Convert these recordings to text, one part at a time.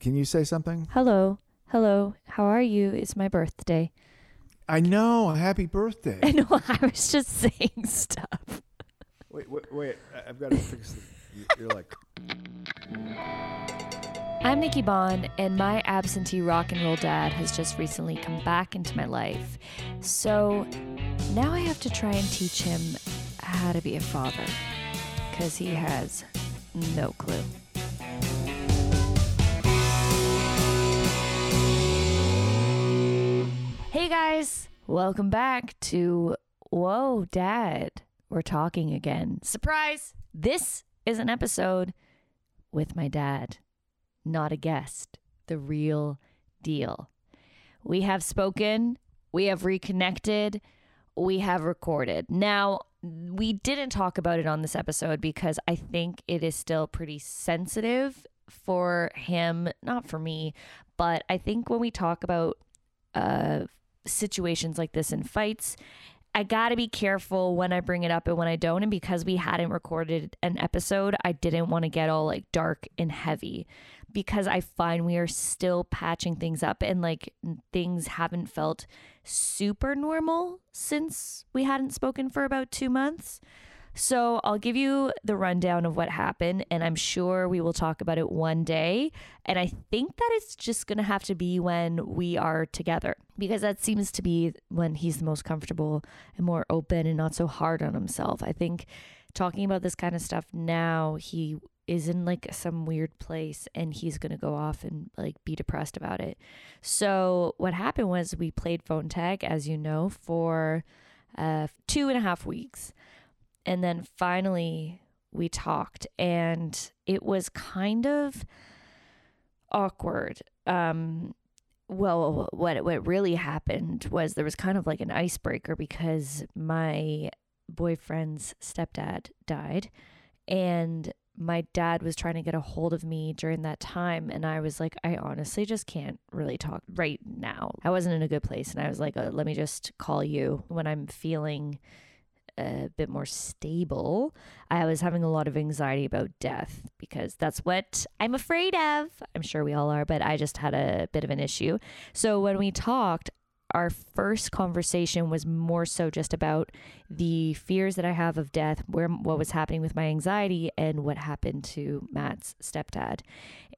Can you say something? Hello. Hello. How are you? It's my birthday. I know. Happy birthday. I know. I was just saying stuff. Wait. I've got to fix this. You're like... I'm Nikki Bond, and my absentee rock and roll dad has just recently come back into my life. So now I have to try and teach him how to be a father, because he has no clue. Hey guys, welcome back to Whoa Dad. We're talking again. Surprise! This is an episode with my dad. Not a guest, the real deal. We have spoken, we have reconnected, we have recorded. Now, we didn't talk about it on this episode because I think it is still pretty sensitive for him, not for me, but I think when we talk about situations like this in fights, I gotta be careful when I bring it up and when I don't. And because we hadn't recorded an episode, I didn't want to get all like dark and heavy, because I find we are still patching things up and like things haven't felt super normal since we hadn't spoken for about 2 months. So I'll give you the rundown of what happened, and I'm sure we will talk about it one day. And I think that it's just going to have to be when we are together, because that seems to be when he's the most comfortable and more open and not so hard on himself. I think talking about this kind of stuff now, he is in like some weird place and he's going to go off and like be depressed about it. So what happened was we played phone tag, as you know, for 2.5 weeks. And then finally we talked, and it was kind of awkward. Well, what really happened was there was kind of like an icebreaker, because my boyfriend's stepdad died, and my dad was trying to get a hold of me during that time. And I was like, I honestly just can't really talk right now. I wasn't in a good place. And I was like, let me just call you when I'm feeling a bit more stable. I was having a lot of anxiety about death, because that's what I'm afraid of. I'm sure we all are, but I just had a bit of an issue. So when we talked, our first conversation was more so just about the fears that I have of death, what was happening with my anxiety, and what happened to Matt's stepdad.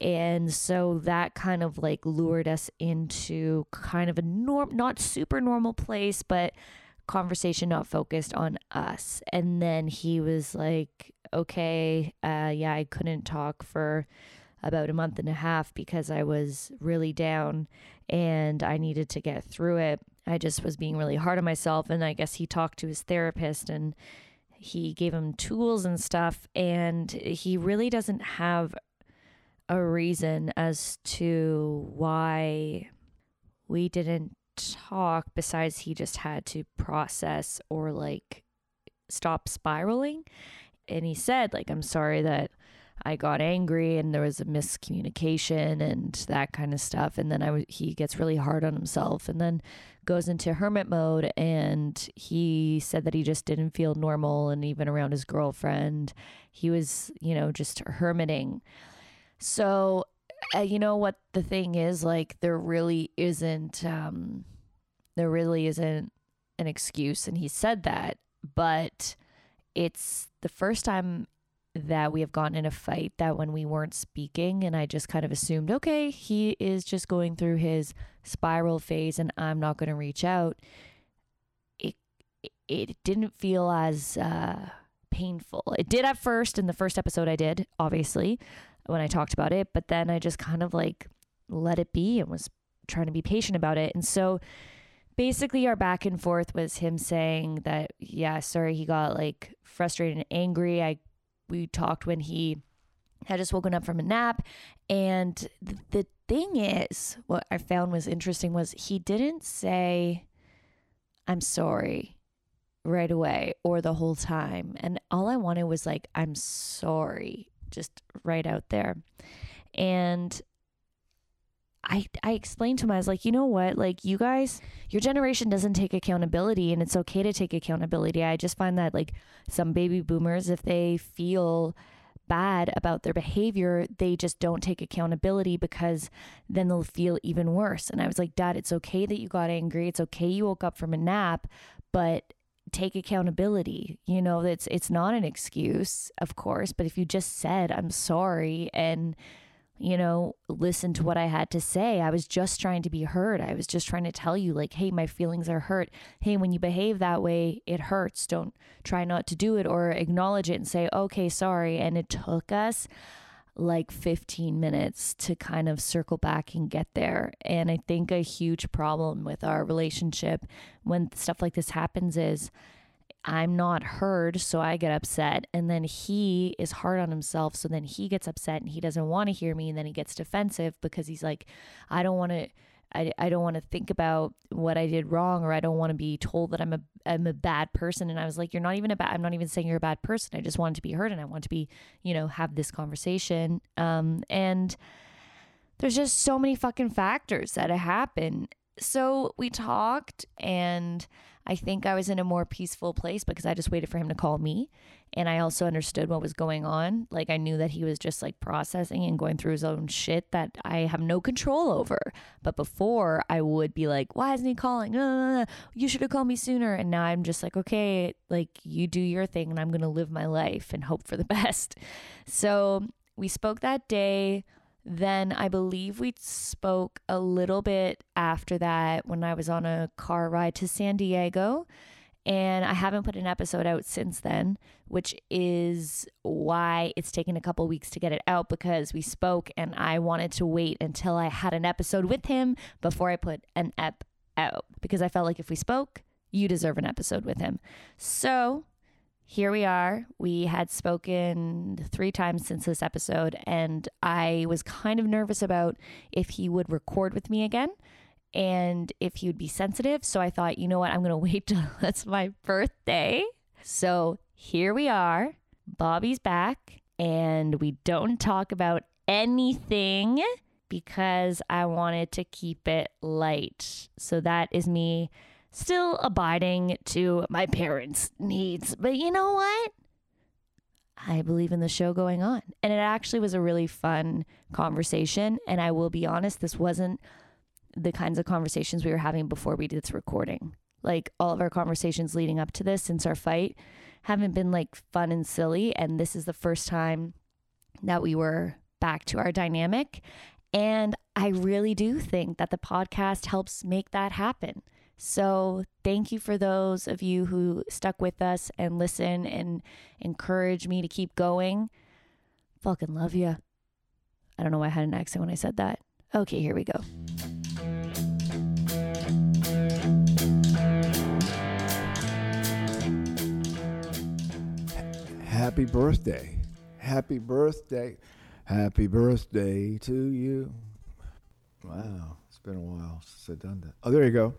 And so that kind of like lured us into kind of a not super normal place, but conversation not focused on us. And then he was like, okay, yeah, I couldn't talk for about 1.5 months because I was really down and I needed to get through it. I just was being really hard on myself. And I guess he talked to his therapist and he gave him tools and stuff. And he really doesn't have a reason as to why we didn't talk, besides he just had to process or like stop spiraling. And he said like, I'm sorry that I got angry and there was a miscommunication and that kind of stuff. And then he gets really hard on himself and then goes into hermit mode. And he said that he just didn't feel normal, and even around his girlfriend he was, you know, just hermiting. So you know what the thing is, like there really isn't an excuse. And he said that, but it's the first time that we have gotten in a fight that when we weren't speaking, and I just kind of assumed, okay, he is just going through his spiral phase and I'm not going to reach out. It didn't feel as painful. It did at first. In the first episode I did, obviously, when I talked about it, but then I just kind of like let it be and was trying to be patient about it. And so basically our back and forth was him saying that, yeah, sorry, he got like frustrated and angry. We talked when he had just woken up from a nap. And the thing is, what I found was interesting was he didn't say, I'm sorry, right away or the whole time. And all I wanted was like, I'm sorry, just right out there. And I explained to him, I was like, you know what, like you guys, your generation doesn't take accountability, and it's okay to take accountability. I just find that like some baby boomers, if they feel bad about their behavior, they just don't take accountability because then they'll feel even worse. And I was like, Dad, it's okay that you got angry. It's okay you woke up from a nap, but take accountability. You know, it's not an excuse, of course, but if you just said, I'm sorry, and, you know, listen to what I had to say. I was just trying to be heard. I was just trying to tell you, like, hey, my feelings are hurt. Hey, when you behave that way, it hurts. Don't try not to do it, or acknowledge it and say, okay, sorry. And it took us like 15 minutes to kind of circle back and get there. And I think a huge problem with our relationship when stuff like this happens is I'm not heard, so I get upset, and then he is hard on himself, so then he gets upset and he doesn't want to hear me, and then he gets defensive because he's like, I don't want to think about what I did wrong, or I don't want to be told that I'm a bad person. And I was like, you're not even I'm not even saying you're a bad person. I just wanted to be heard, and I want to be, you know, have this conversation. And there's just so many fucking factors that happen. So we talked, and I think I was in a more peaceful place because I just waited for him to call me. And I also understood what was going on. Like, I knew that he was just like processing and going through his own shit that I have no control over. But before, I would be like, why isn't he calling? You should have called me sooner. And now I'm just like, okay, like, you do your thing and I'm going to live my life and hope for the best. So we spoke that day. Then I believe we spoke a little bit after that when I was on a car ride to San Diego, and I haven't put an episode out since then, which is why it's taken a couple weeks to get it out, because we spoke and I wanted to wait until I had an episode with him before I put an ep out, because I felt like if we spoke, you deserve an episode with him. So here we are. We had spoken 3 times since this episode, and I was kind of nervous about if he would record with me again and if he would be sensitive. So I thought, you know what? I'm going to wait till that's my birthday. So here we are. Bobby's back, and we don't talk about anything because I wanted to keep it light. So that is me still abiding to my parents' needs. But you know what? I believe in the show going on. And it actually was a really fun conversation. And I will be honest, this wasn't the kinds of conversations we were having before we did this recording. Like, all of our conversations leading up to this since our fight haven't been like fun and silly. And this is the first time that we were back to our dynamic. And I really do think that the podcast helps make that happen. So thank you for those of you who stuck with us and listen and encourage me to keep going. Fucking love ya. I don't know why I had an accent when I said that. Okay, here we go. Happy birthday. Happy birthday. Happy birthday to you. Wow, it's been a while since I've done that. Oh, there you go.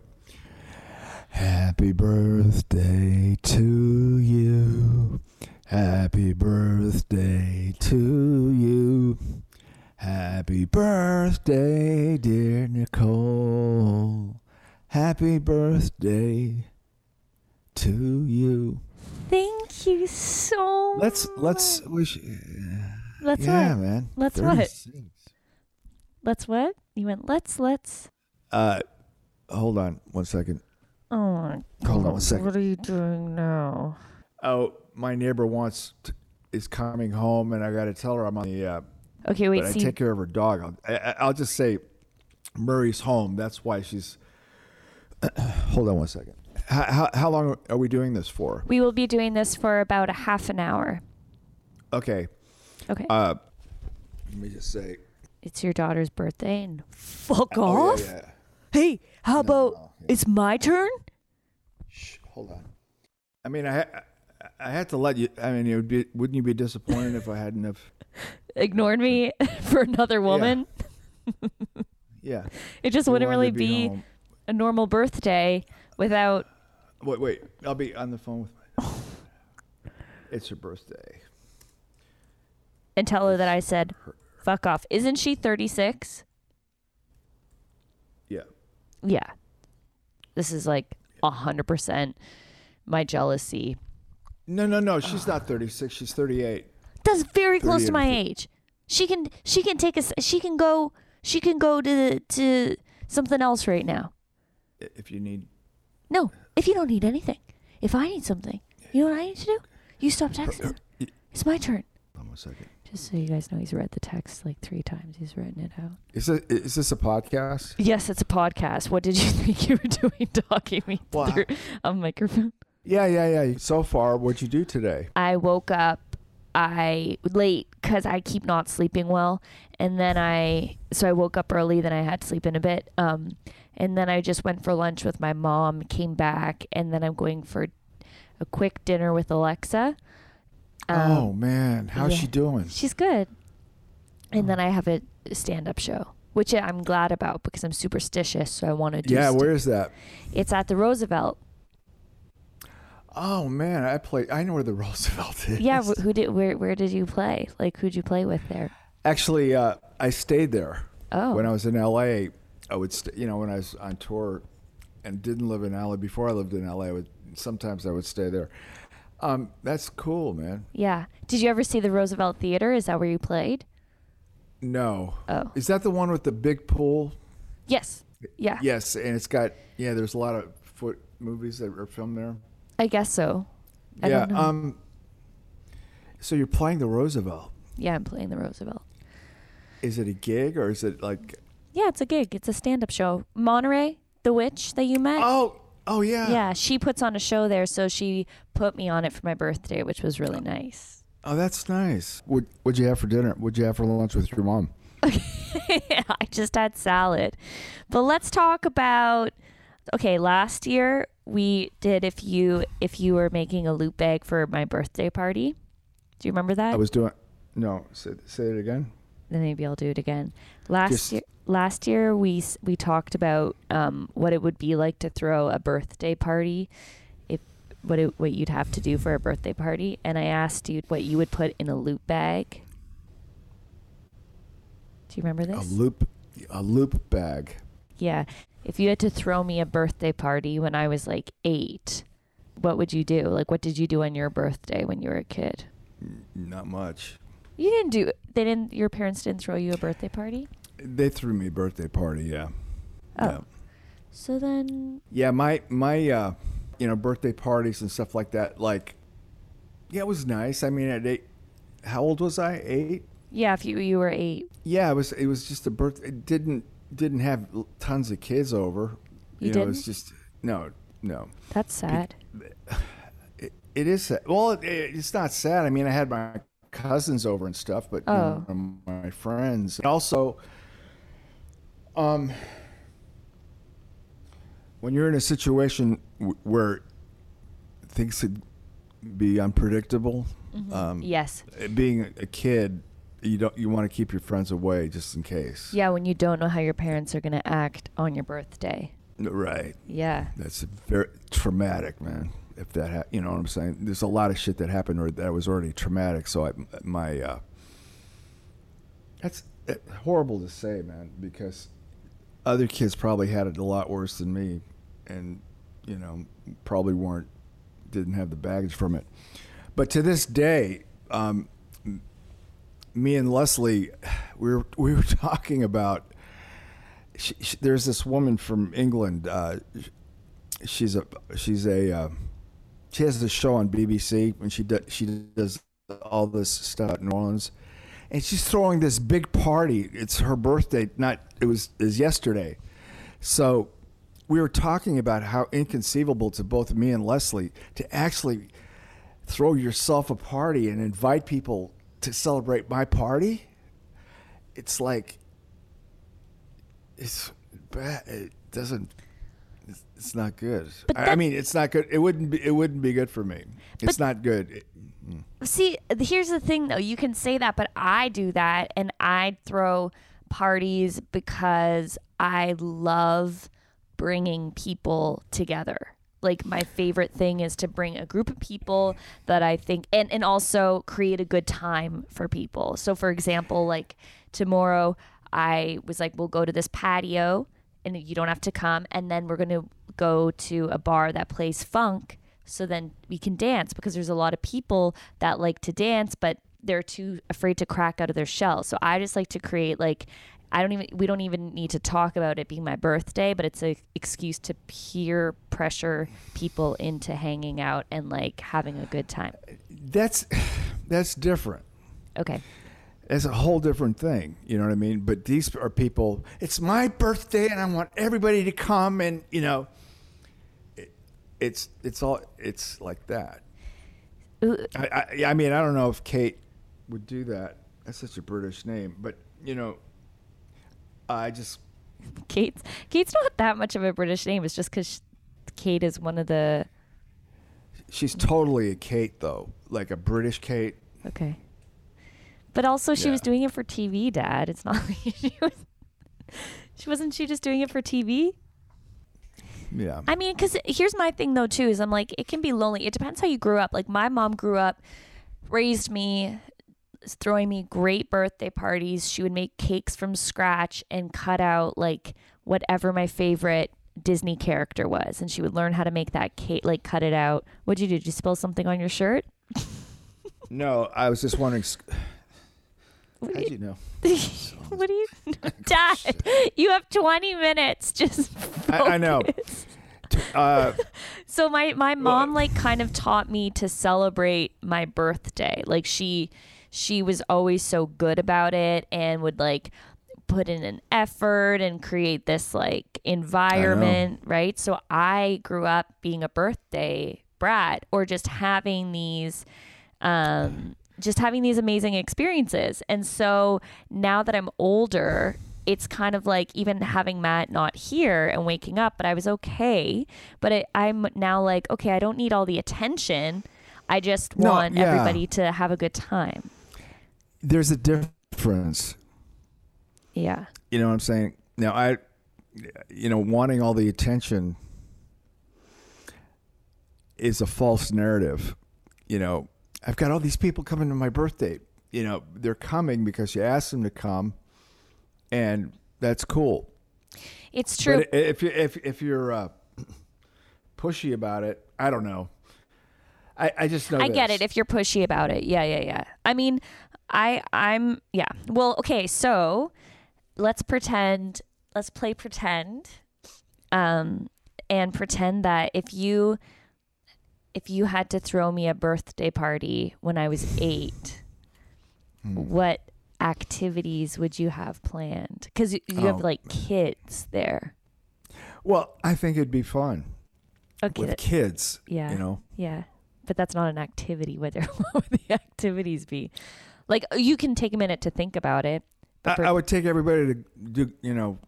Happy birthday to you. Happy birthday to you. Happy birthday, dear Nicole. Happy birthday to you. Thank you so much. Let's wish. Let's yeah, what? Man. Let's what? Let's what? You went let's. Hold on one second. Oh my God. Hold on one second. What are you doing now? Oh, my neighbor is coming home, and I got to tell her I'm on the. Okay, wait. But I take care of her dog. I'll just say, Murray's home. That's why she's. Hold on one second. How long are we doing this for? We will be doing this for about a half an hour. Okay. Let me just say, it's your daughter's birthday, and fuck off. Yeah. Hey, how about? No. It's my turn? Shh, hold on. I mean, I had to let you. I mean, wouldn't you be disappointed if I hadn't have ignored me for another woman? Yeah. Yeah. It just wouldn't really be a normal birthday without. Wait. I'll be on the phone with my. It's her birthday. And tell her that I said, fuck off. Isn't she 36? Yeah. Yeah. This is like 100% my jealousy. No. She's not 36. She's 38. That's very close to my age. She can take us. She can go to something else right now. If you need. No, if you don't need anything. If I need something, you know what I need to do? You stop texting. It's my turn. Hold on a second. Just so you guys know, he's read the text like 3 times. He's written it out. Is this a podcast? Yes, it's a podcast. What did you think you were doing talking me through a microphone? Yeah. So far, what'd you do today? I woke up late because I keep not sleeping well. And then I woke up early. Then I had to sleep in a bit. And then I just went for lunch with my mom, came back. And then I'm going for a quick dinner with Alexa. Oh, man. How's she doing? She's good. And then I have a stand-up show, which I'm glad about because I'm superstitious, so I want to do where is that? It's at the Roosevelt. Oh, man. I know where the Roosevelt is. Yeah. Where did you play? Like, who'd you play with there? Actually, I stayed there. Oh. When I was in L.A., I would when I was on tour and didn't live in L.A. Before I lived in L.A., I would sometimes stay there. That's cool, man. Yeah. Did you ever see the Roosevelt Theater? Is that where you played? No. Oh. Is that the one with the big pool? Yes. Yeah. Yes, and it's got there's a lot of foot movies that are filmed there. I guess so. I don't know. So you're playing the Roosevelt. Yeah, I'm playing the Roosevelt. Is it a gig or is it like? Yeah, it's a gig. It's a stand-up show. Monterey, the witch that you met. Oh, yeah. Yeah, she puts on a show there, so she put me on it for my birthday, which was really nice. Oh, that's nice. What'd you have for dinner? What'd you have for lunch with your mom? I just had salad. But let's talk about, last year we did if you were making a loop bag for my birthday party. Do you remember that? I was doing, no, say it again. Then maybe I'll do it again. Last year we talked about what it would be like to throw a birthday party, what you'd have to do for a birthday party, and I asked you what you would put in a loop bag. Do you remember this? A loop bag. Yeah. If you had to throw me a birthday party when I was like 8, what would you do? Like, what did you do on your birthday when you were a kid? Not much. You didn't do it. Your parents didn't throw you a birthday party? They threw me a birthday party, yeah. Oh. Yeah. So then. Yeah, my birthday parties and stuff like that, it was nice. I mean, at 8, how old was I? 8? Yeah, if you were 8. Yeah, it was just a birthday. It didn't have tons of kids over. You didn't? It was just, no. That's sad. It is sad. Well, it's not sad. I mean, I had my cousins over and stuff, but my friends. And also, when you're in a situation where things could be unpredictable, mm-hmm. Yes, being a kid, you want to keep your friends away just in case. Yeah, when you don't know how your parents are going to act on your birthday. Right. Yeah. That's very traumatic, man. If that, you know what I'm saying? There's a lot of shit that happened or that was already traumatic. So that's horrible to say, man, because other kids probably had it a lot worse than me and, probably didn't have the baggage from it. But to this day, me and Leslie, we were talking about, there's this woman from England, she has this show on BBC, and she does all this stuff in New Orleans, and she's throwing this big party. It's her birthday, it was yesterday. So we were talking about how inconceivable to both me and Leslie to actually throw yourself a party and invite people to celebrate my party. It's like, it's bad. It doesn't. It's not good. It's not good. It wouldn't be good for me. It's not good. See, here's the thing, though. You can say that, but I do that, and I throw parties because I love bringing people together. Like, my favorite thing is to bring a group of people that I think, and also create a good time for people. So, for example, like tomorrow, I was like, we'll go to this patio, and you don't have to come, and then we're going to go to a bar that plays funk, so then we can dance, because there's a lot of people that like to dance, but they're too afraid to crack out of their shell. So I just like to create like, we don't even need to talk about it being my birthday, but it's an excuse to peer pressure people into hanging out and like having a good time. That's different. Okay. That's a whole different thing. You know what I mean? But these are people, it's my birthday and I want everybody to come, and you know, it's like that. I mean, I don't know if Kate would do that. That's such a British name, but you know, I just... Kate's not that much of a British name. It's just because Kate is one of the... She's totally a Kate, though. Like a British Kate. Okay. But also, she was doing it for TV, Dad. It's not like Wasn't she just doing it for TV? Yeah. I mean, because here's my thing, though, too, is I'm like, it can be lonely. It depends how you grew up. Like, my mom grew up, raised me... throwing me great birthday parties. She would make cakes from scratch and cut out like whatever my favorite Disney character was, and she would learn how to make that cake, like cut it out. What'd you do? Did you spill something on your shirt? No, I was just wondering. What do you know? What do you know? Dad, you have 20 minutes. Just focus. I know. So my mom like kind of taught me to celebrate my birthday. Like she was always so good about it and would like put in an effort and create this like environment, right? So I grew up being a birthday brat, or just having these amazing experiences. And so now that I'm older, it's kind of like, even having Matt not here and waking up, but I was okay. But I'm now like, okay, I don't need all the attention. I just want everybody to have a good time. There's a difference. Yeah. You know what I'm saying? Now, wanting all the attention is a false narrative. You know, I've got all these people coming to my birthday. You know, they're coming because you asked them to come, and that's cool. It's true. But if you're pushy about it, I don't know. I just know I get it if you're pushy about it. Yeah. I mean, I'm yeah. Well, okay, so let's play pretend. And pretend that if you had to throw me a birthday party when I was 8, what activities would you have planned? Because you have like kids there. Well, I think it'd be fun. Okay. With kids. Yeah. You know? Yeah. But that's not an activity. What would the activities be? Like, you can take a minute to think about it. I would take everybody to do, you know,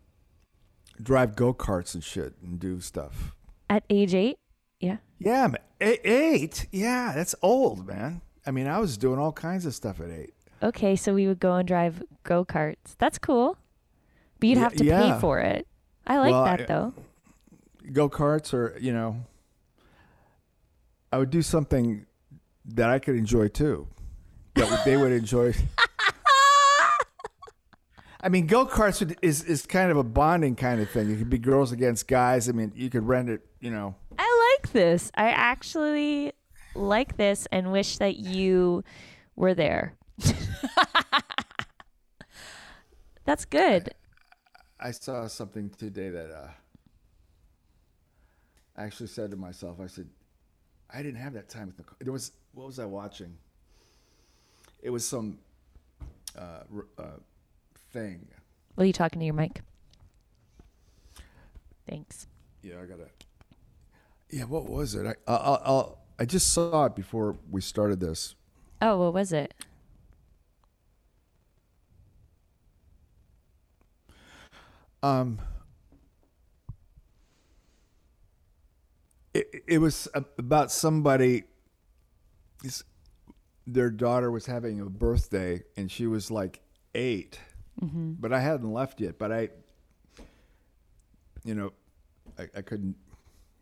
drive go-karts and shit and do stuff. At age 8? Yeah. Yeah, 8? Yeah, that's old, man. I mean, I was doing all kinds of stuff at 8. Okay, so we would go and drive go-karts. That's cool. But you'd have to pay for it. I like that, though. Go-karts or, you know... I would do something that I could enjoy too, that they would enjoy. I mean, go-karts is kind of a bonding kind of thing. It could be girls against guys. I mean, you could rent it, you know. I like this. I actually like this and wish that you were there. That's good. I saw something today that I actually said to myself, I said, I didn't have that time with Nicole. What was I watching? It was some thing. Well, you talking to your mic? Thanks. Yeah, I gotta. Yeah, what was it? I just saw it before we started this. Oh, what was it? It was about somebody, their daughter was having a birthday and she was like 8, but I hadn't left yet, but I couldn't,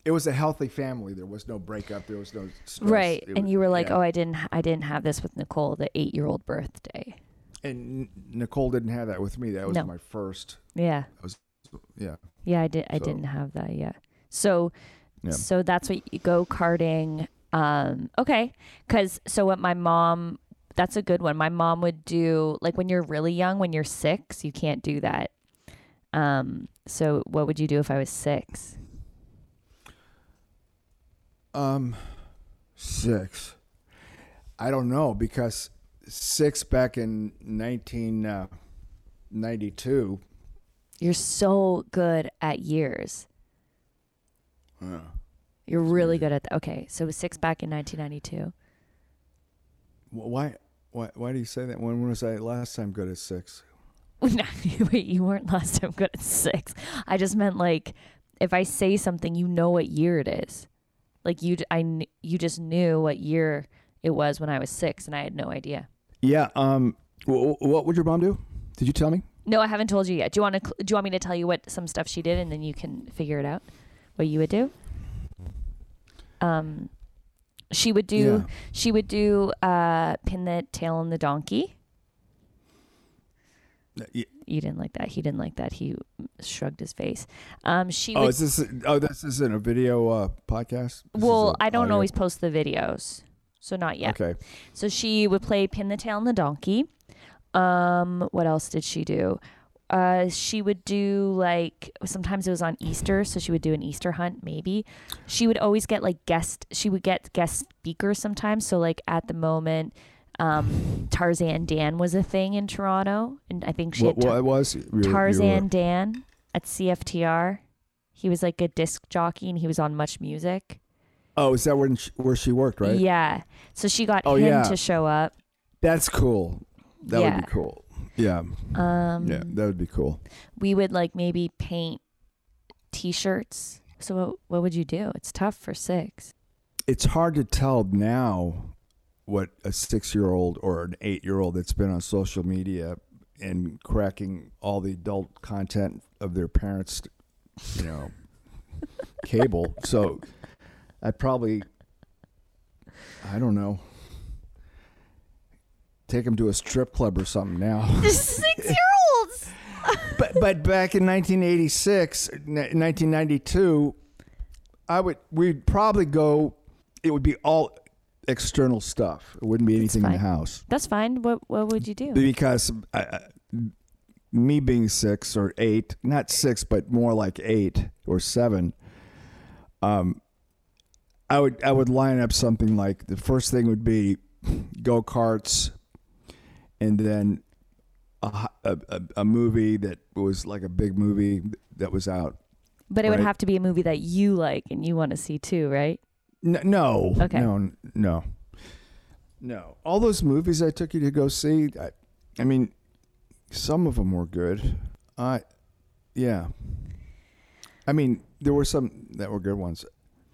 it was a healthy family. There was no breakup. There was no stress. Right. You were like, oh, I didn't have this with Nicole, the 8-year-old birthday. And Nicole didn't have that with me. That was my first. Yeah. Yeah. Yeah. I didn't have that. Yeah. So. Yeah. So that's what you go karting. Okay. Because so what my mom, That's a good one. My mom would do, like, when you're really young, when you're 6, you can't do that. So what would you do if I was 6? 6. I don't know, because 6 back in 1992. You're so good at years. Yeah. You're really good at that. Okay, so it was 6 back in 1992. Why do you say that? When was I last time good at 6? Wait, you weren't last time good at 6. I just meant, like, if I say something, you know what year it is. Like, you just knew what year it was when I was 6, and I had no idea. Yeah. What would your mom do? Did you tell me? No, I haven't told you yet. Do you want me to tell you what some stuff she did, and then you can figure it out what you would do? She would do pin the tail on the donkey. Yeah. You didn't like that. He didn't like that. He shrugged his face. This isn't a video podcast? Well, I don't always post the videos, so not yet. Okay. So she would play pin the tail on the donkey. What else did she do? She would do, like, sometimes it was on Easter, so she would do an Easter hunt, maybe. She would always get, like, guest speakers sometimes. So, like, at the moment, Tarzan Dan was a thing in Toronto, and I think she Tarzan Dan at CFTR. He was, like, a disc jockey, and he was on Much Music. Oh, is that where she worked, right? Yeah. So she got him to show up. That's cool. That would be cool. Yeah. Yeah, that would be cool. We would, like, maybe paint T-shirts. So what would you do? It's tough for 6. It's hard to tell now what a 6-year-old or an 8-year-old that's been on social media and cracking all the adult content of their parents, you know, cable. So I don't know. Take him to a strip club or something now. 6-year-olds. but back in 1986, 1992, we'd probably go. It would be all external stuff. It wouldn't be anything in the house. That's fine. What would you do? Because me being 6 or 8, not 6, but more like 8 or 7. I would line up something like the first thing would be go-karts. And then a movie that was like a big movie that was out. But it would have to be a movie that you like and you want to see too, right? No. Okay. No. All those movies I took you to go see, I mean, some of them were good. Yeah. I mean, there were some that were good ones.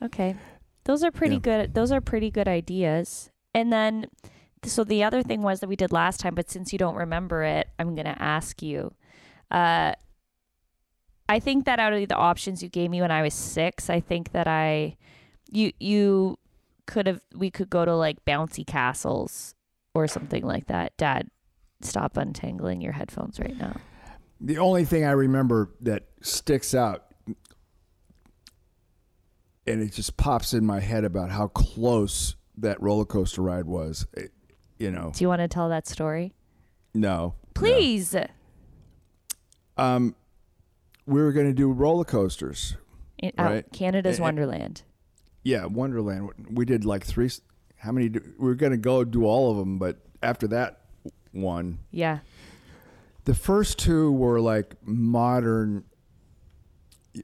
Okay. Those are pretty good. Those are pretty good ideas. And then... So the other thing was that we did last time, but since you don't remember it, I'm going to ask you. I think that out of the options you gave me when I was 6, I think that we could go to, like, bouncy castles or something like that. Dad, stop untangling your headphones right now. The only thing I remember that sticks out, and it just pops in my head about how close that roller coaster ride was. You know. Do you want to tell that story? No. Please. No. We were going to do roller coasters. Canada's Wonderland. Yeah, Wonderland. We did like 3. How many? We were going to go do all of them, but after that one. Yeah. The first 2 were like modern.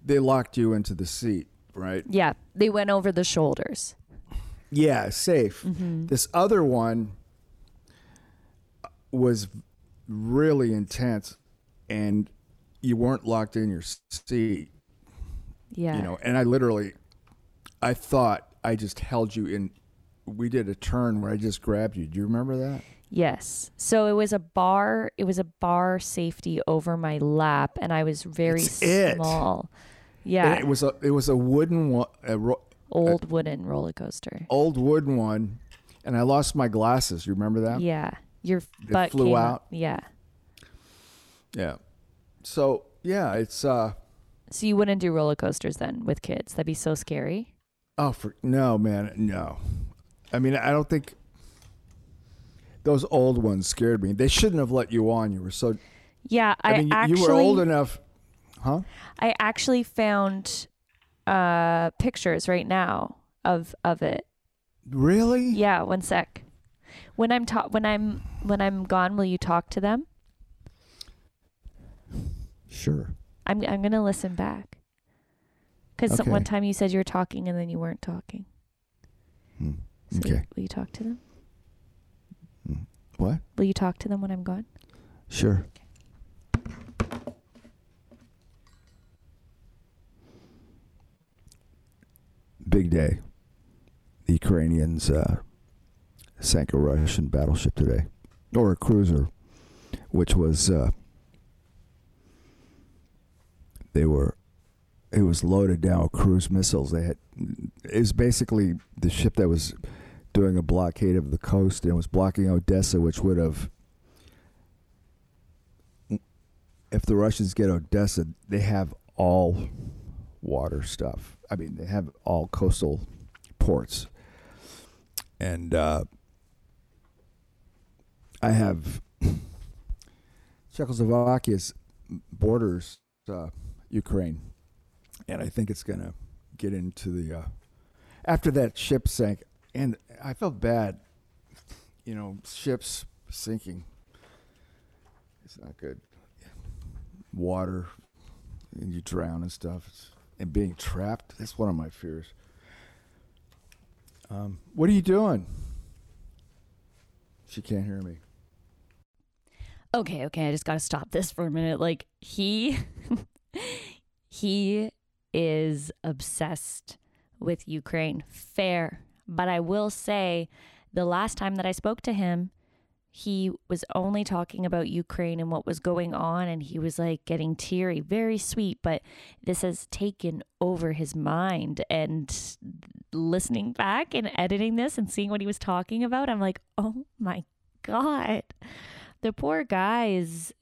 They locked you into the seat, right? Yeah, they went over the shoulders. Yeah, safe. Mm-hmm. This other one was really intense, and you weren't locked in your seat. Yeah. You know, and I thought I just held you in. We did a turn where I just grabbed you. Do you remember that? Yes. So it was a bar. It was a bar safety over my lap, and I was very small. Yeah. And it was a wooden one. Old wooden roller coaster. Old wooden one, and I lost my glasses. You remember that? Yeah. Your butt flew out. Yeah. Yeah. So, yeah, it's... So you wouldn't do roller coasters then with kids? That'd be so scary? Oh, no, man, no. I mean, I don't think... Those old ones scared me. They shouldn't have let you on. You were so... Yeah, you were old enough. Huh? I actually found pictures right now of it. Really? Yeah, one sec. When I'm gone, will you talk to them? Sure. I'm going to listen back. Because one time you said you were talking and then you weren't talking. Hmm. So okay. Will you talk to them? What? Will you talk to them when I'm gone? Sure. Okay. Big day. The Ukrainians sank a Russian battleship today, or a cruiser, which was it was loaded down with cruise missiles. It was basically the ship that was doing a blockade of the coast and was blocking Odessa, which would have, if the Russians get Odessa, they have all water stuff. I mean, they have all coastal ports. And I have Czechoslovakia's borders Ukraine, and I think it's going to get into the... after that ship sank, and I felt bad, you know, ships sinking. It's not good. Water, and you drown and stuff. And being trapped, that's one of my fears. What are you doing? She can't hear me. Okay, I just got to stop this for a minute. Like, he is obsessed with Ukraine. Fair. But I will say, the last time that I spoke to him, he was only talking about Ukraine and what was going on, and he was like getting teary, very sweet, but this has taken over his mind. And listening back and editing this and seeing what he was talking about, I'm like, oh my God, the poor guy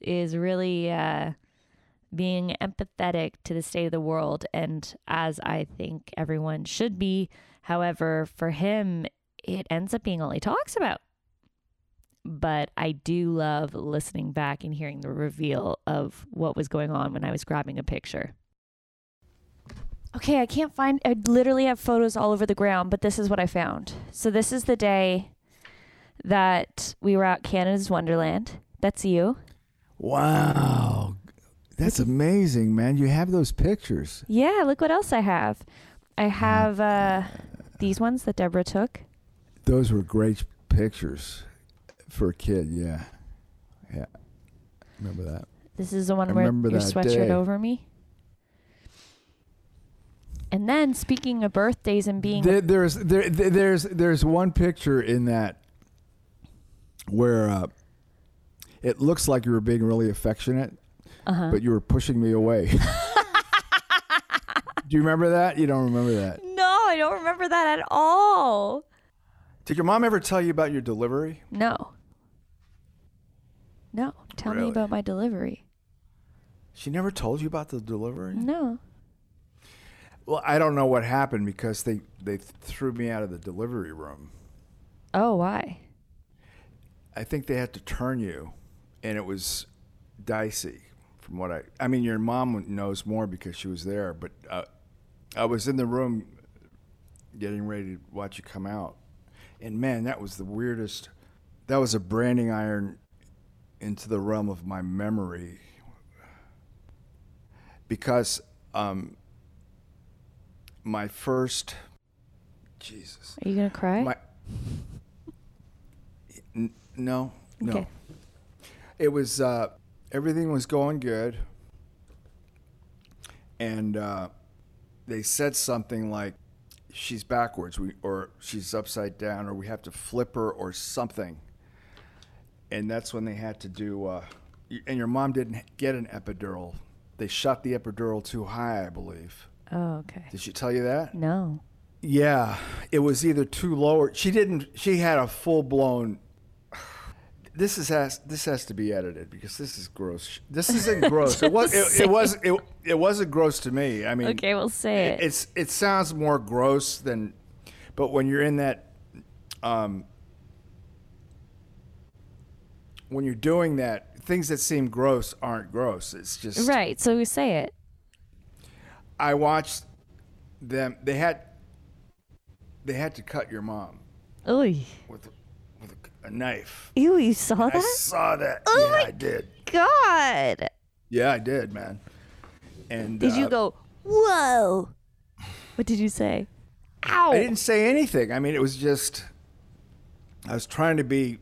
is really being empathetic to the state of the world, and as I think everyone should be. However, for him, it ends up being all he talks about. But I do love listening back and hearing the reveal of what was going on when I was grabbing a picture. Okay, I can't find... I literally have photos all over the ground, but this is what I found. So this is the day that we were out Canada's Wonderland. That's you. Wow. That's amazing, man. You have those pictures. Yeah, look what else I have. I have these ones that Deborah took. Those were great pictures. For a kid, yeah. Remember that. This is the one where your sweatshirt over me. And then, speaking of birthdays and being there's one picture in that where it looks like you were being really affectionate, but you were pushing me away. Do you remember that? You don't remember that? No, I don't remember that at all. Did your mom ever tell you about your delivery? No. No. Tell me about my delivery. She never told you about the delivery? No. Well, I don't know what happened because they threw me out of the delivery room. Oh, why? I think they had to turn you, and it was dicey from what I mean, your mom knows more because she was there, but I was in the room getting ready to watch you come out. And man, that was the weirdest. That was a branding iron into the realm of my memory. Because my first, Jesus. Are you gonna cry? No. Okay. It was everything was going good, and they said something like, she's backwards, or she's upside down, or we have to flip her, or something. And that's when they had to do. And your mom didn't get an epidural; they shot the epidural too high, I believe. Oh, okay. Did she tell you that? No. Yeah, it was either too low, or she didn't. She had a full blown. This has to be edited because this is gross. This isn't gross. It wasn't gross to me. I mean, okay, we'll say it. It sounds more gross than, but when you're in that when you're doing that, things that seem gross aren't gross. It's just right. So we say it. I watched them. They had to cut your mom. Ooh. With a knife. Ew, you saw that? I saw that. Oh yeah, I did. God. Yeah, I did, man. And did you go, whoa? What did you say? Ow. I didn't say anything. I mean, it was just, I was trying to be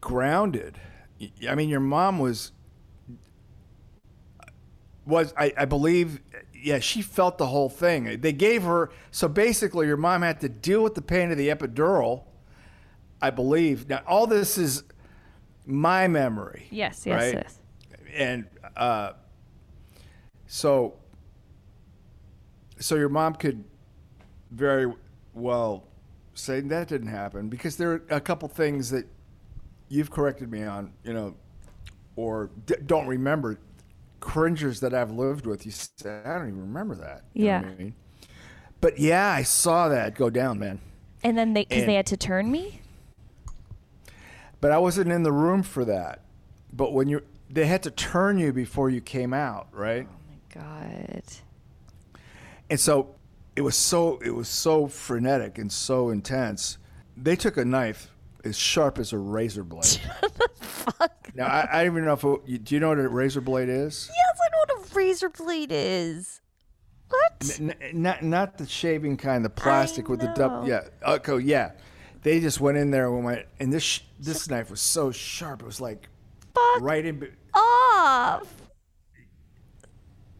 grounded. I mean, your mom was I believe, yeah, she felt the whole thing. They gave her, so basically your mom had to deal with the pain of the epidural, I believe. Now, all this is my memory. Yes, right? Yes. And so your mom could very well say that didn't happen, because there are a couple things that you've corrected me on, or don't remember, cringers that I've lived with. You said, I don't even remember that. Yeah. You know what I mean? But yeah, I saw that go down, man. And then they had to turn me? But I wasn't in the room for that. But when they had to turn you before you came out, right? Oh my God. And so it was so frenetic and so intense. They took a knife as sharp as a razor blade. Shut the fuck. Now, I don't even know do you know what a razor blade is? Yes, I know what a razor blade is. What? Not the shaving kind, the plastic with the double. Yeah. Okay, yeah. They just went in there and went, and this knife was so sharp. It was like fuck right in. Off.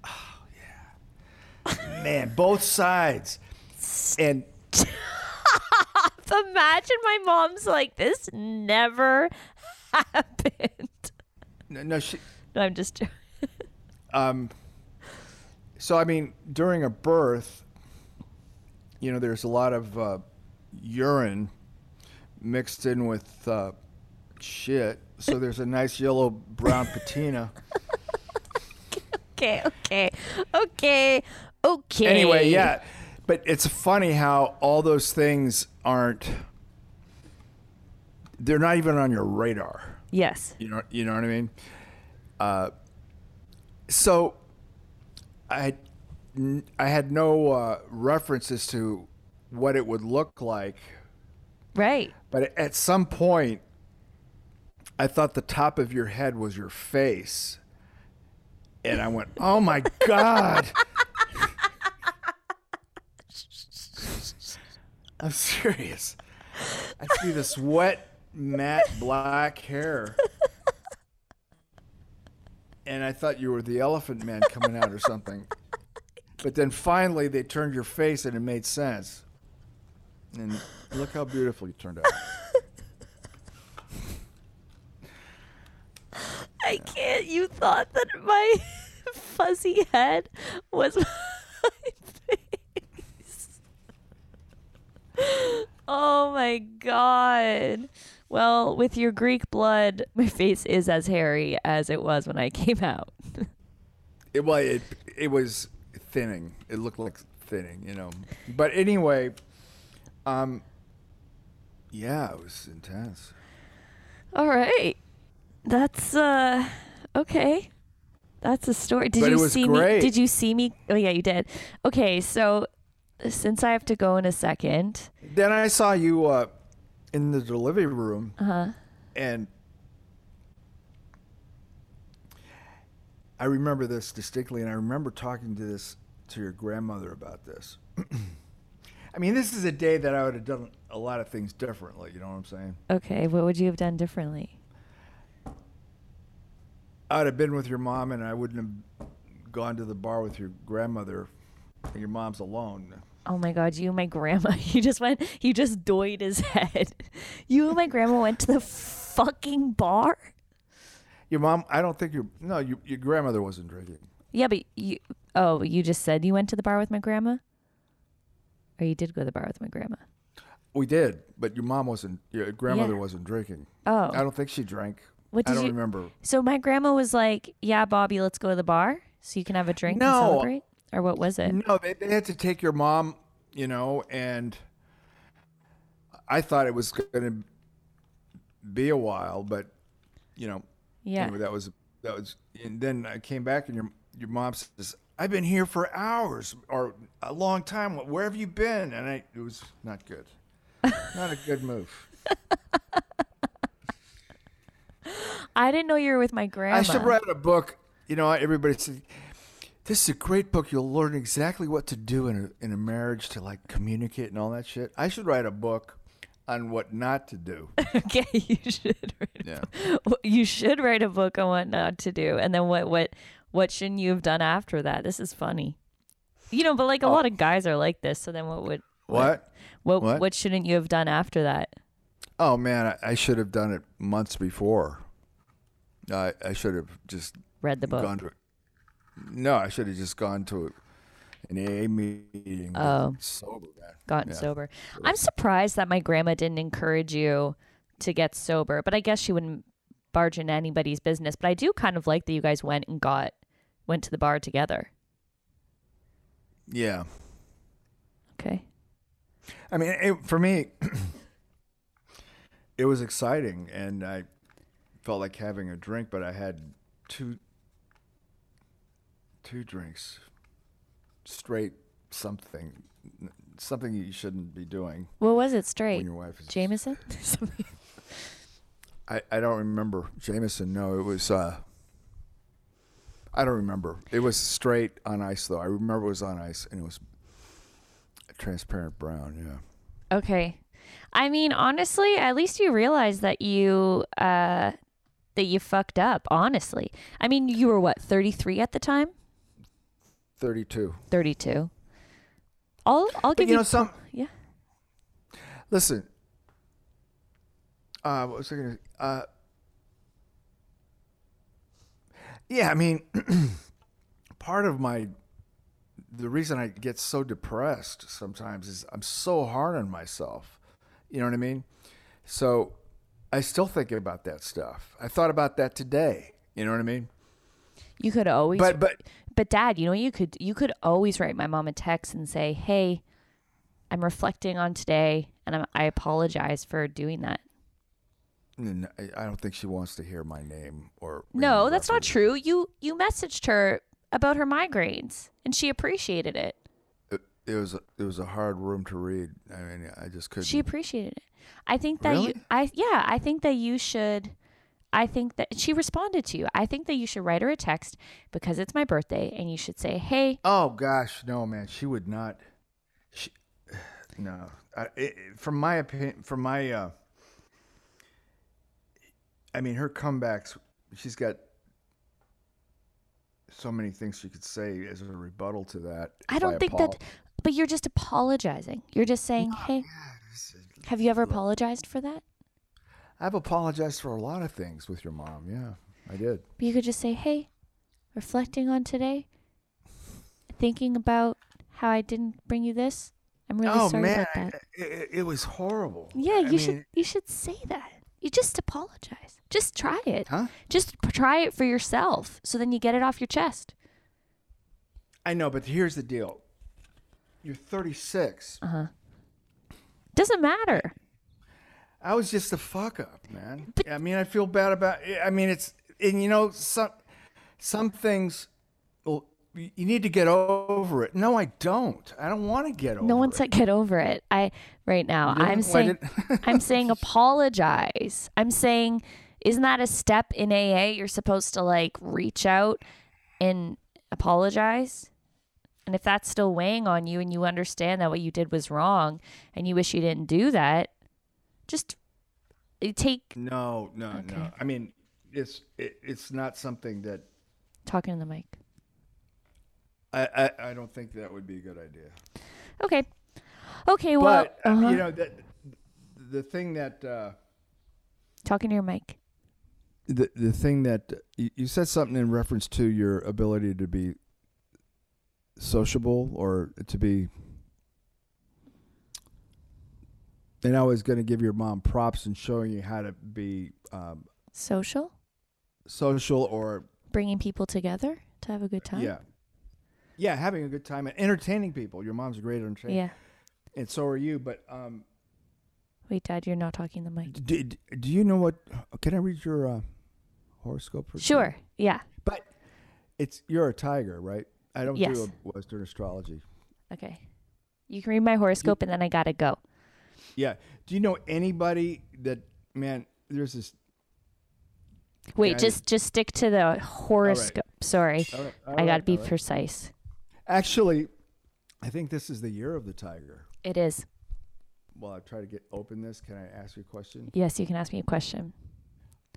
Oh, yeah. Man, both sides. And. Imagine my mom's like, this never happened. No, No, I'm just joking. So, I mean, during a birth, there's a lot of urine mixed in with shit. So there's a nice yellow-brown patina. Okay. Anyway, yeah. But it's funny how all those things they're not even on your radar. Yes. You know what I mean? So I had no references to what it would look like. Right. But at some point, I thought the top of your head was your face. And I went, oh my God. I'm serious. I see this wet, matte black hair. And I thought you were the elephant man coming out or something. But then finally they turned your face and it made sense. And look how beautiful you turned out. I can't. You thought that my fuzzy head was my face. Oh my God. Well, with your Greek blood, my face is as hairy as it was when I came out. It was thinning. It looked like thinning, But anyway, yeah, it was intense. All right. That's okay. That's a story. Did you see me? Oh yeah, you did. Okay, so since I have to go in a second. Then I saw you in the delivery room. Uh-huh. And I remember this distinctly, and I remember talking to your grandmother about this. I mean, this is a day that I would have done a lot of things differently, you know what I'm saying? Okay, what would you have done differently? I would have been with your mom, and I wouldn't have gone to the bar with your grandmother. Your mom's alone. Oh my God, you and my grandma. He just doyed his head. You and my grandma went to the fucking bar? Your mom, I don't think your grandmother wasn't drinking. Yeah, but you just said you went to the bar with my grandma? Or you did go to the bar with my grandma? We did, but your grandmother wasn't drinking. Oh. I don't think she drank. I don't remember. So my grandma was like, yeah, Bobby, let's go to the bar so you can have a drink and celebrate? Or what was it? No, they had to take your mom, and I thought it was going to be a while, but you know. Yeah. Anyway, that was, and then I came back, and your mom says, "I've been here for hours or a long time. Where have you been?" And it was not good. Not a good move. I didn't know you were with my grandma. I should have read a book. You know, everybody said, "This is a great book. You'll learn exactly what to do in a marriage to, like, communicate and all that shit." I should write a book on what not to do. Okay, you should write you should write a book on what not to do. And then what shouldn't you have done after that? This is funny. You know, but like a lot of guys are like this. So then what shouldn't you have done after that? Oh, man, I should have done it months before. I should have just read the book. I should have just gone to an AA meeting. Oh, sober, man. Gotten sober. I'm surprised that my grandma didn't encourage you to get sober, but I guess she wouldn't barge into anybody's business. But I do kind of like that you guys went to the bar together. Yeah. Okay. I mean, for me, it was exciting, and I felt like having a drink, but I had two drinks straight. Something you shouldn't be doing. What was it straight? When your wife is Jameson? I don't remember. Jameson, no. It was, I don't remember. It was straight on ice, though. I remember it was on ice, and it was transparent brown, yeah. Okay. I mean, honestly, at least you realize that you fucked up, honestly. I mean, you were what, 33 at the time? 32. 32. I'll give you some. Yeah. Listen. What was I going to say? Yeah, I mean, part of the reason I get so depressed sometimes is I'm so hard on myself. You know what I mean? So I still think about that stuff. I thought about that today. You know what I mean? You could always, but Dad, you know, you could always write my mom a text and say, "Hey, I'm reflecting on today, and I apologize for doing that." No, I don't think she wants to hear my name or. No, that's not true. You messaged her about her migraines, and she appreciated it. It was a hard room to read. I mean, I just couldn't. She appreciated it. I think that really? I think that you should. I think that she responded to you. I think that you should write her a text because it's my birthday, and you should say, "Hey." Oh gosh, no, man, she would not. From my opinion, I mean, her comebacks. She's got so many things she could say as a rebuttal to that. I don't think that, but you're just apologizing. You're just saying, "Hey, have you ever apologized for that?" I've apologized for a lot of things with your mom. Yeah, I did. But you could just say, "Hey, reflecting on today, thinking about how I didn't bring you this. I'm really sorry about that." It was horrible. Yeah, you should say that. You just apologize. Just try it. Huh? Just try it for yourself. So then you get it off your chest. I know, but here's the deal. You're 36. Uh-huh. Doesn't matter. I was just a fuck up, man. But, I mean, I feel bad about it. I mean, it's, and you know, some things, well, you need to get over it. No, I don't. I don't want to get over it. No one said get over it. I'm saying apologize. I'm saying, isn't that a step in AA? You're supposed to like reach out and apologize. And if that's still weighing on you and you understand that what you did was wrong and you wish you didn't do that, just take. No. I mean, it's not something that. Talking to the mic. I don't think that would be a good idea. Okay. Well, but, you know, the thing that. Talking to your mic. The thing that you said something in reference to your ability to be sociable or to be. And I was going to give your mom props and showing you how to be social or bringing people together to have a good time. Yeah, having a good time and entertaining people. Your mom's a great entertainer. Yeah, and so are you. But wait, Dad, you're not talking the mic. Do you know what? Can I read your? horoscope for sure? You? Yeah. But it's you're a tiger, right? I don't do a Western astrology. Okay. You can read my horoscope and then I gotta go. Yeah. Do you know anybody that, man, there's this. Wait, yeah, just stick to the horoscope. Right. Sorry. All right, I gotta be precise. Actually, I think this is the year of the tiger. It is. Well, I try to get open this. Can I ask you a question? Yes, you can ask me a question.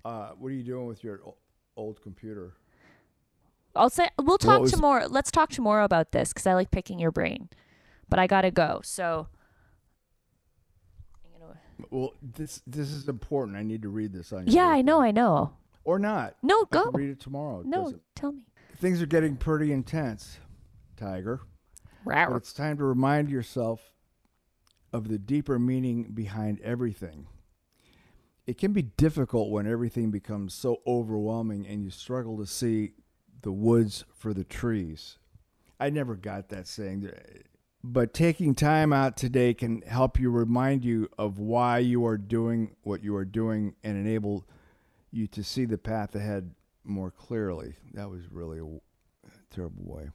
What are you doing with your old computer? We'll talk tomorrow. Let's talk tomorrow about this because I like picking your brain. But I gotta go. So. Well, this is important. I need to read this on your. Yeah, paper. I know. Or not. No, go. I can read it tomorrow. No, tell me. Things are getting pretty intense, tiger. But it's time to remind yourself of the deeper meaning behind everything. It can be difficult when everything becomes so overwhelming and you struggle to see the woods for the trees. I never got that saying. But taking time out today can help you remind you of why you are doing what you are doing and enable you to see the path ahead more clearly. That was really a terrible way.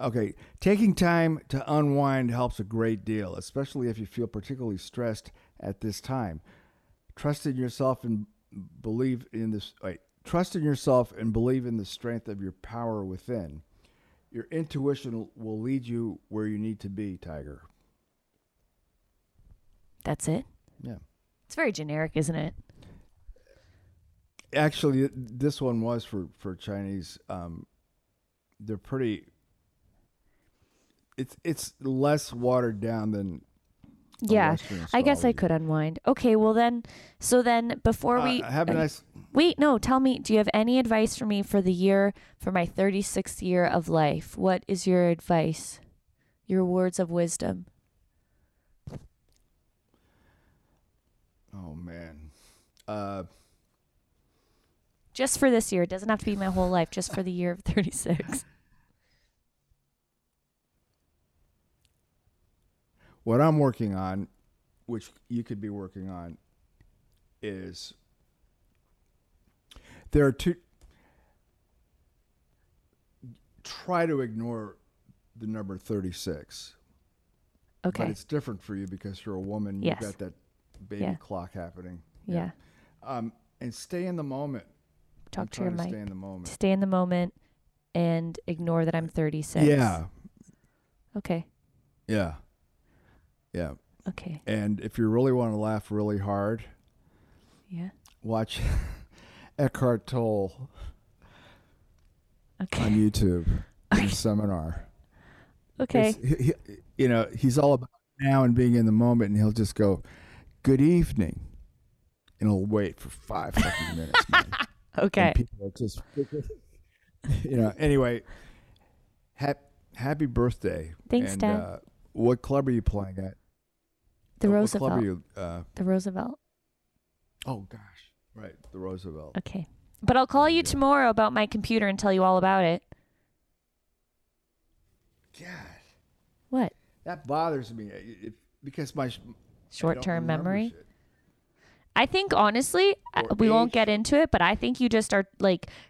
Okay, taking time to unwind helps a great deal, especially if you feel particularly stressed at this time. Trust in yourself and believe in the strength of your power within. Your intuition will lead you where you need to be, tiger. That's it? Yeah. It's very generic, isn't it? Actually, this one was for Chinese. They're pretty... It's less watered down than... Yeah, I guess I could unwind. Okay, well then, before we... have a nice... Wait, no, tell me, do you have any advice for me for the year, for my 36th year of life? What is your advice, your words of wisdom? Oh, man. Just for this year. It doesn't have to be my whole life, just for the year of 36. What I'm working on, which you could be working on, is there are two. Try to ignore the number 36. Okay. But it's different for you because you're a woman. Yes. You've got that baby clock happening. Yeah. And stay in the moment. Talk to your mic. Stay in the moment. Stay in the moment and ignore that I'm 36. Yeah. Okay. Yeah. Yeah. Okay. And if you really want to laugh really hard, watch Eckhart Tolle on YouTube in a seminar. Okay. He's all about now and being in the moment, and he'll just go, "Good evening," and he'll wait for 5 fucking minutes. Man. Okay. And people just, Anyway, happy birthday. Thanks, Dad. What club are you playing at? The Roosevelt. What club are you, the Roosevelt. Oh, gosh. Right. The Roosevelt. Okay. But I'll call you tomorrow about my computer and tell you all about it. God. What? That bothers me because my... Short-term memory? Shit. I think, honestly, we won't get into it, but I think you just start,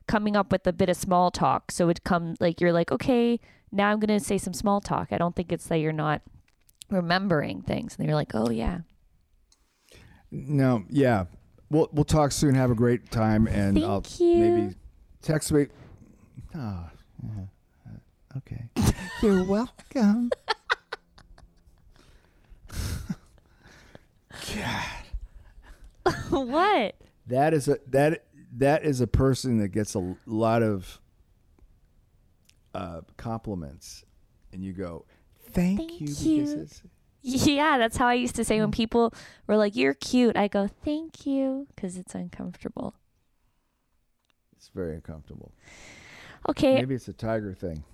coming up with a bit of small talk. So it comes, you're like, okay... Now I'm going to say some small talk. I don't think it's that you're not remembering things. And you're like, oh, yeah. No, yeah. We'll talk soon. Have a great time. And I'll maybe text me. Oh, yeah. Okay. You're welcome. God. What? That is a person that gets a lot of... compliments, and you go, thank you. Yeah, that's how I used to say when people were like, "You're cute," I go, "Thank you," because it's uncomfortable. It's very uncomfortable. Okay. Maybe it's a tiger thing.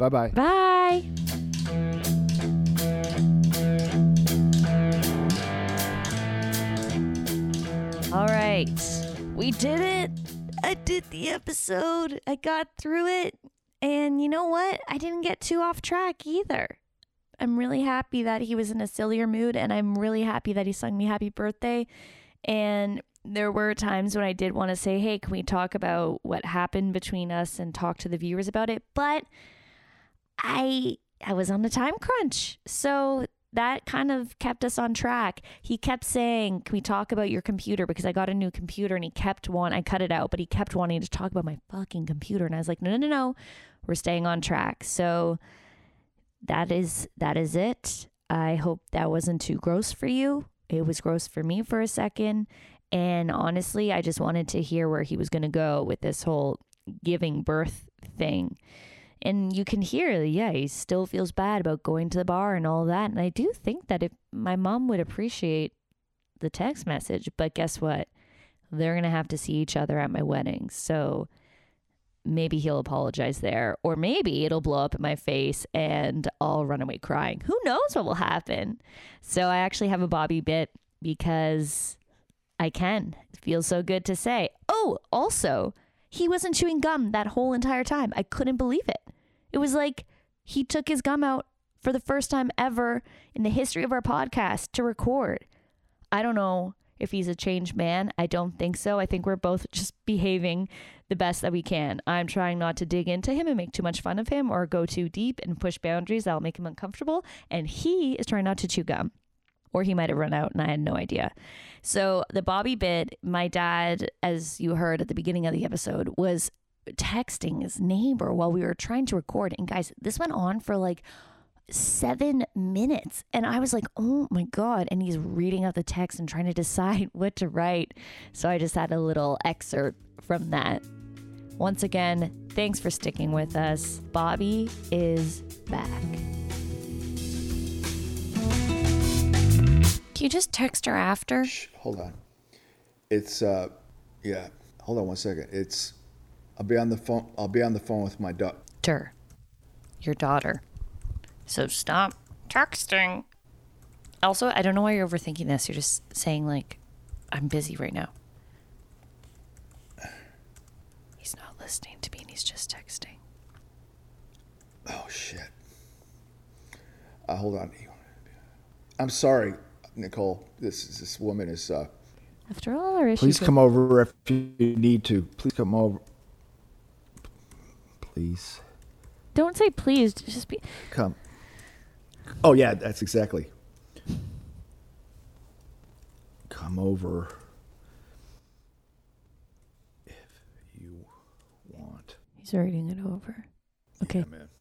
Bye-bye. Bye. All right. We did it. I did the episode. I got through it. And you know what? I didn't get too off track either. I'm really happy that he was in a sillier mood, and I'm really happy that he sung me happy birthday. And there were times when I did want to say, hey, can we talk about what happened between us and talk to the viewers about it? But I was on a time crunch. So that kind of kept us on track. He kept saying, can we talk about your computer? Because I got a new computer, and he kept I cut it out, but he kept wanting to talk about my fucking computer. And I was like, no, no, no, no. We're staying on track. So that is it. I hope that wasn't too gross for you. It was gross for me for a second. And honestly, I just wanted to hear where he was going to go with this whole giving birth thing. And you can hear, yeah, he still feels bad about going to the bar and all that. And I do think that if my mom would appreciate the text message, but guess what? They're going to have to see each other at my wedding. So maybe he'll apologize there, or maybe it'll blow up in my face and I'll run away crying. Who knows what will happen? So I actually have a Bobby bit because I can. It feels so good to say. Oh, also, he wasn't chewing gum that whole entire time. I couldn't believe it. It was like he took his gum out for the first time ever in the history of our podcast to record. I don't know if he's a changed man. I don't think so. I think we're both just behaving the best that we can. I'm trying not to dig into him and make too much fun of him or go too deep and push boundaries that'll make him uncomfortable. And he is trying not to chew gum. Or he might have run out and I had no idea. So the Bobby bit, my dad, as you heard at the beginning of the episode, was texting his neighbor while we were trying to record. And guys, this went on for like 7 minutes. And I was like, oh my God. And he's reading out the text and trying to decide what to write. So I just had a little excerpt from that. Once again, thanks for sticking with us. Bobby is back. Can you just text her after? Shh, hold on. It's yeah. Hold on one second. It's I'll be on the phone with my daughter. Your daughter. So stop texting. Also, I don't know why you're overthinking this. You're just saying like, I'm busy right now. He's not listening to me and he's just texting. Oh shit. Hold on. I'm sorry. Nicole, this woman is. After all our issues. Please come over if you need to. Please come over. Please. Don't say please. Just be. Come. Oh yeah, that's exactly. Come over if you want. He's already getting it over. Okay. Yeah, man.